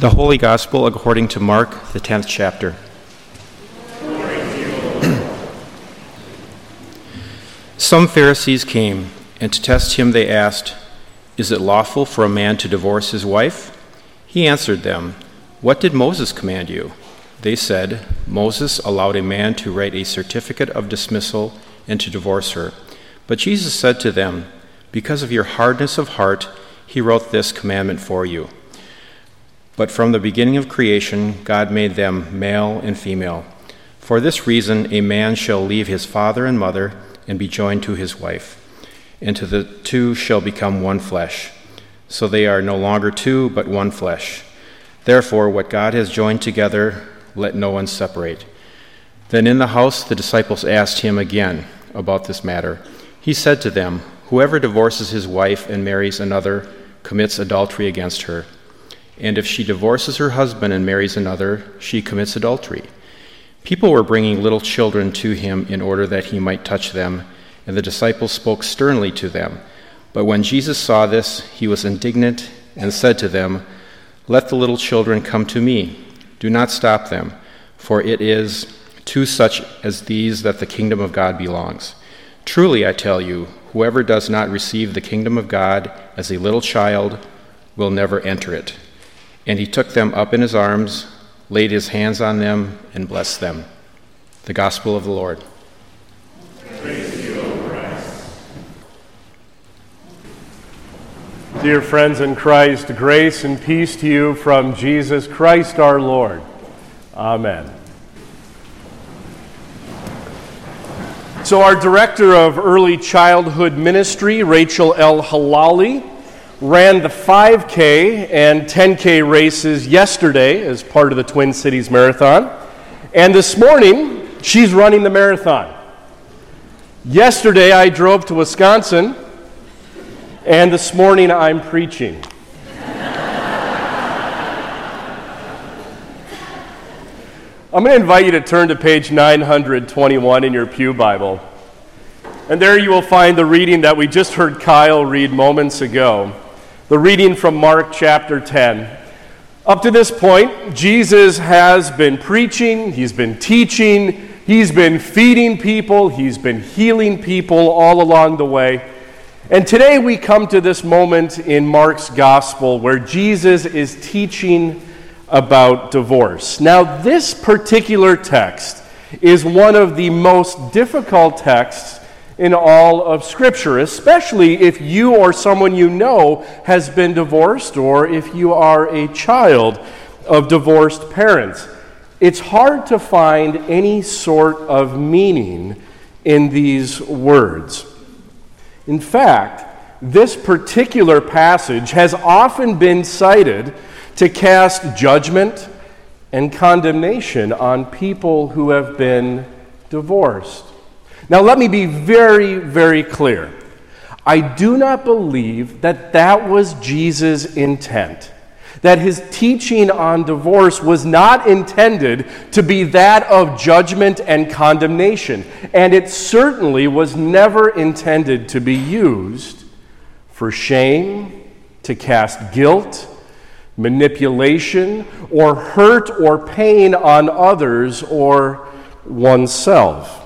The Holy Gospel according to Mark, the 10th chapter. Some Pharisees came, and to test him they asked, "Is it lawful for a man to divorce his wife?" He answered them, "What did Moses command you?" They said, "Moses allowed a man to write a certificate of dismissal and to divorce her." But Jesus said to them, "Because of your hardness of heart, he wrote this commandment for you. But from the beginning of creation, God made them male and female. For this reason, a man shall leave his father and mother and be joined to his wife, and the two shall become one flesh. So they are no longer two, but one flesh. Therefore, what God has joined together, let no one separate." Then in the house the disciples asked him again about this matter. He said to them, "Whoever divorces his wife and marries another commits adultery against her. And if she divorces her husband and marries another, she commits adultery." People were bringing little children to him in order that he might touch them, and the disciples spoke sternly to them. But when Jesus saw this, he was indignant and said to them, "Let the little children come to me. Do not stop them, for it is to such as these that the kingdom of God belongs. Truly, I tell you, whoever does not receive the kingdom of God as a little child will never enter it." And he took them up in his arms, laid his hands on them, and blessed them. The Gospel of the Lord. Praise to you, O Christ. Dear friends in Christ, grace and peace to you from Jesus Christ our Lord. Amen. So our director of early childhood ministry, Rachel L. Halali, ran the 5K and 10K races yesterday as part of the Twin Cities Marathon. And this morning, she's running the marathon. Yesterday, I drove to Wisconsin, and this morning, I'm preaching. I'm going to invite you to turn to page 921 in your pew Bible. And there you will find the reading that we just heard Kyle read moments ago. The reading from Mark chapter 10. Up to this point, Jesus has been preaching, he's been teaching, he's been feeding people, he's been healing people all along the way. And today we come to this moment in Mark's gospel where Jesus is teaching about divorce. Now, this particular text is one of the most difficult texts in all of Scripture, especially if you or someone you know has been divorced or if you are a child of divorced parents. It's hard to find any sort of meaning in these words. In fact, this particular passage has often been cited to cast judgment and condemnation on people who have been divorced. Now, let me be very, very clear. I do not believe that that was Jesus' intent, that his teaching on divorce was not intended to be that of judgment and condemnation, and it certainly was never intended to be used for shame, to cast guilt, manipulation, or hurt or pain on others or oneself.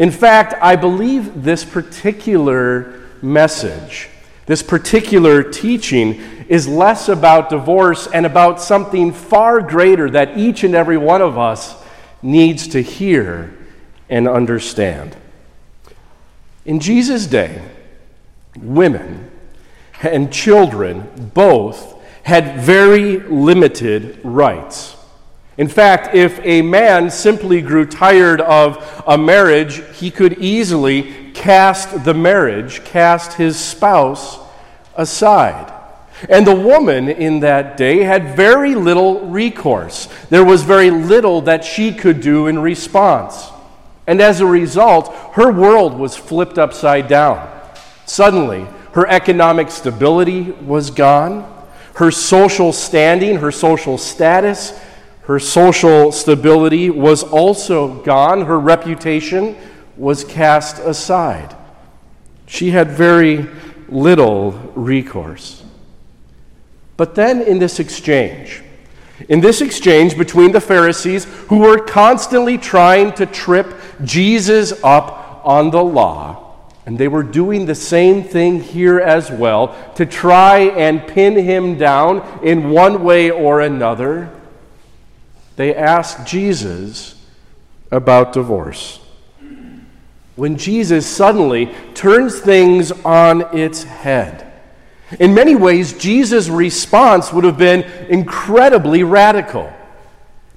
In fact, I believe this particular message, this particular teaching, is less about divorce and about something far greater that each and every one of us needs to hear and understand. In Jesus' day, women and children both had very limited rights. In fact, if a man simply grew tired of a marriage, he could easily cast the marriage, cast his spouse aside. And the woman in that day had very little recourse. There was very little that she could do in response. And as a result, her world was flipped upside down. Suddenly, her economic stability was gone. Her social standing, her social status, her social stability was also gone. Her reputation was cast aside. She had very little recourse. But then in this exchange, In this exchange between the Pharisees, who were constantly trying to trip Jesus up on the law, and they were doing the same thing here as well, to try and pin him down in one way or another, they asked Jesus about divorce. When Jesus suddenly turns things on its head, in many ways, Jesus' response would have been incredibly radical.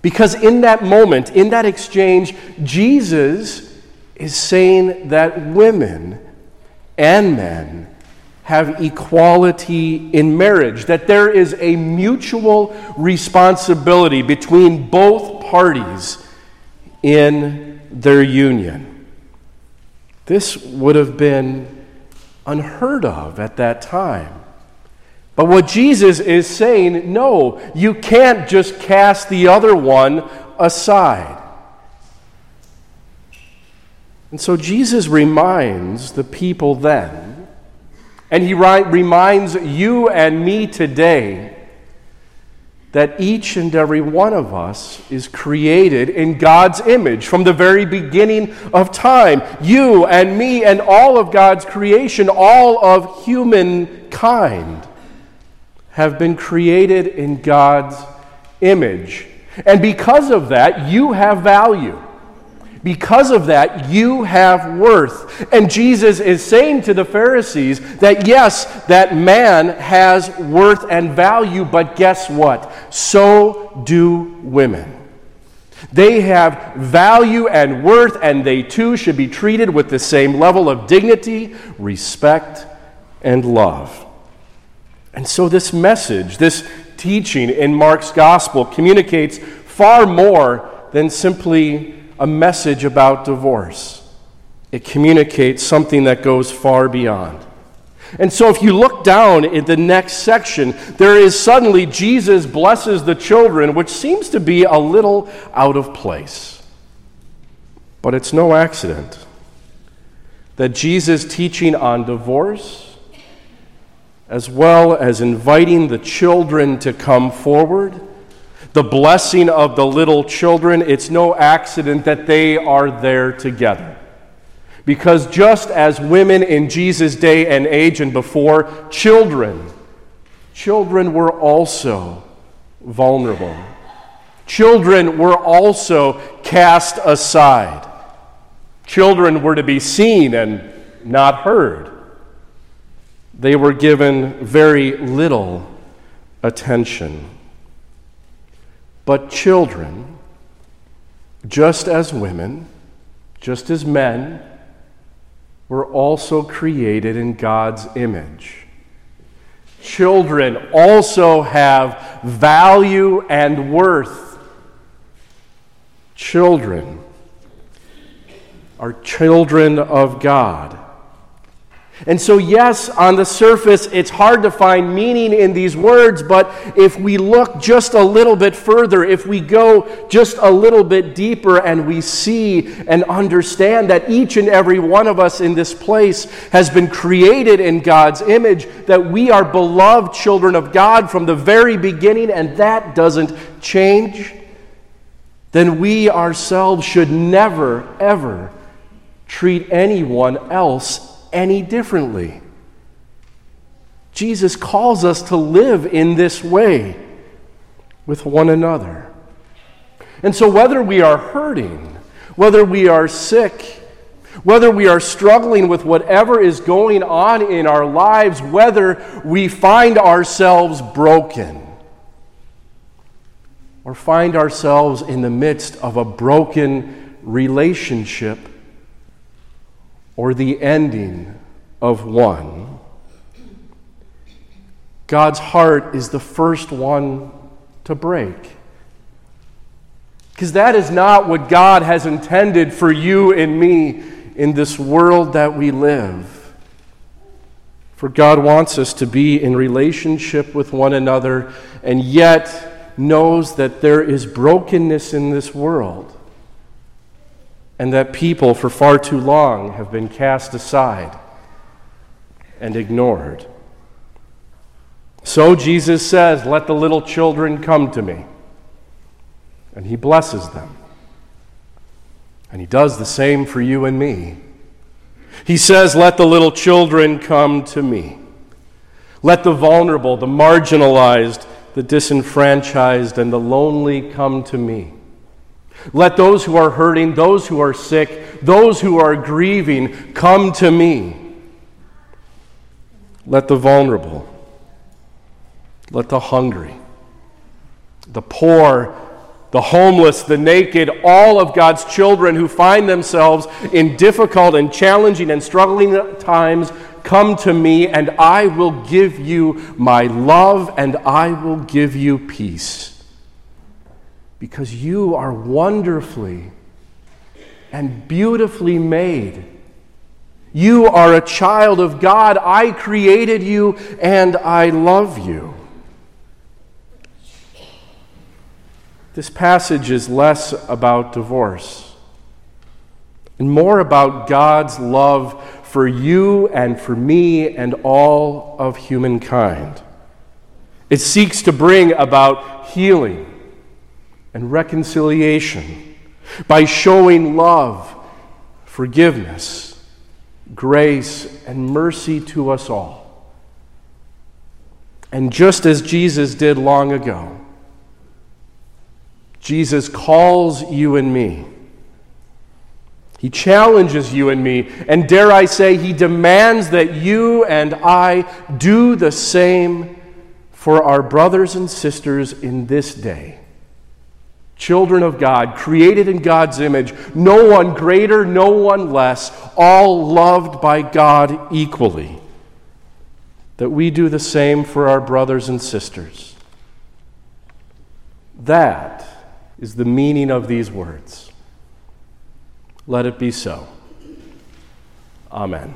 Because in that moment, in that exchange, Jesus is saying that women and men have equality in marriage, that there is a mutual responsibility between both parties in their union. This would have been unheard of at that time. But what Jesus is saying, no, you can't just cast the other one aside. And so Jesus reminds the people then, and he reminds you and me today, that each and every one of us is created in God's image from the very beginning of time. You and me and all of God's creation, all of humankind, have been created in God's image. And because of that, you have value. Because of that, you have worth. And Jesus is saying to the Pharisees that yes, that man has worth and value, but guess what? So do women. They have value and worth, and they too should be treated with the same level of dignity, respect, and love. And so this message, this teaching in Mark's gospel communicates far more than simply a message about divorce. It communicates something that goes far beyond. And so if you look down in the next section, there is suddenly Jesus blesses the children, which seems to be a little out of place. But it's no accident that Jesus' teaching on divorce, as well as inviting the children to come forward, the blessing of the little children, it's no accident that they are there together. Because just as women in Jesus' day and age and before, children were also vulnerable. Children were also cast aside. Children were to be seen and not heard. They were given very little attention. But children, just as women, just as men, were also created in God's image. Children also have value and worth. Children are children of God. And so, yes, on the surface, it's hard to find meaning in these words, but if we look just a little bit further, if we go just a little bit deeper and we see and understand that each and every one of us in this place has been created in God's image, that we are beloved children of God from the very beginning, and that doesn't change, then we ourselves should never, ever treat anyone else any differently. Jesus calls us to live in this way with one another. And so whether we are hurting, whether we are sick, whether we are struggling with whatever is going on in our lives, whether we find ourselves broken or find ourselves in the midst of a broken relationship or the ending of one, God's heart is the first one to break. Because that is not what God has intended for you and me in this world that we live. For God wants us to be in relationship with one another, and yet knows that there is brokenness in this world, and that people for far too long have been cast aside and ignored. So Jesus says, "Let the little children come to me." and he blesses them. And he does the same for you and me. He says, let the little children come to me. Let the vulnerable, the marginalized, the disenfranchised, and the lonely come to me. Let those who are hurting, those who are sick, those who are grieving come to me. Let the vulnerable, let the hungry, the poor, the homeless, the naked, all of God's children who find themselves in difficult and challenging and struggling times, come to me, and I will give you my love, and I will give you peace. Because you are wonderfully and beautifully made. You are a child of God. I created you, and I love you. This passage is less about divorce and more about God's love for you and for me and all of humankind. It seeks to bring about healing and reconciliation by showing love, forgiveness, grace, and mercy to us all. And just as Jesus did long ago, Jesus calls you and me. He challenges you and me, and dare I say, he demands that you and I do the same for our brothers and sisters in this day. Children of God, created in God's image, no one greater, no one less, all loved by God equally. That we do the same for our brothers and sisters. That is the meaning of these words. Let it be so. Amen.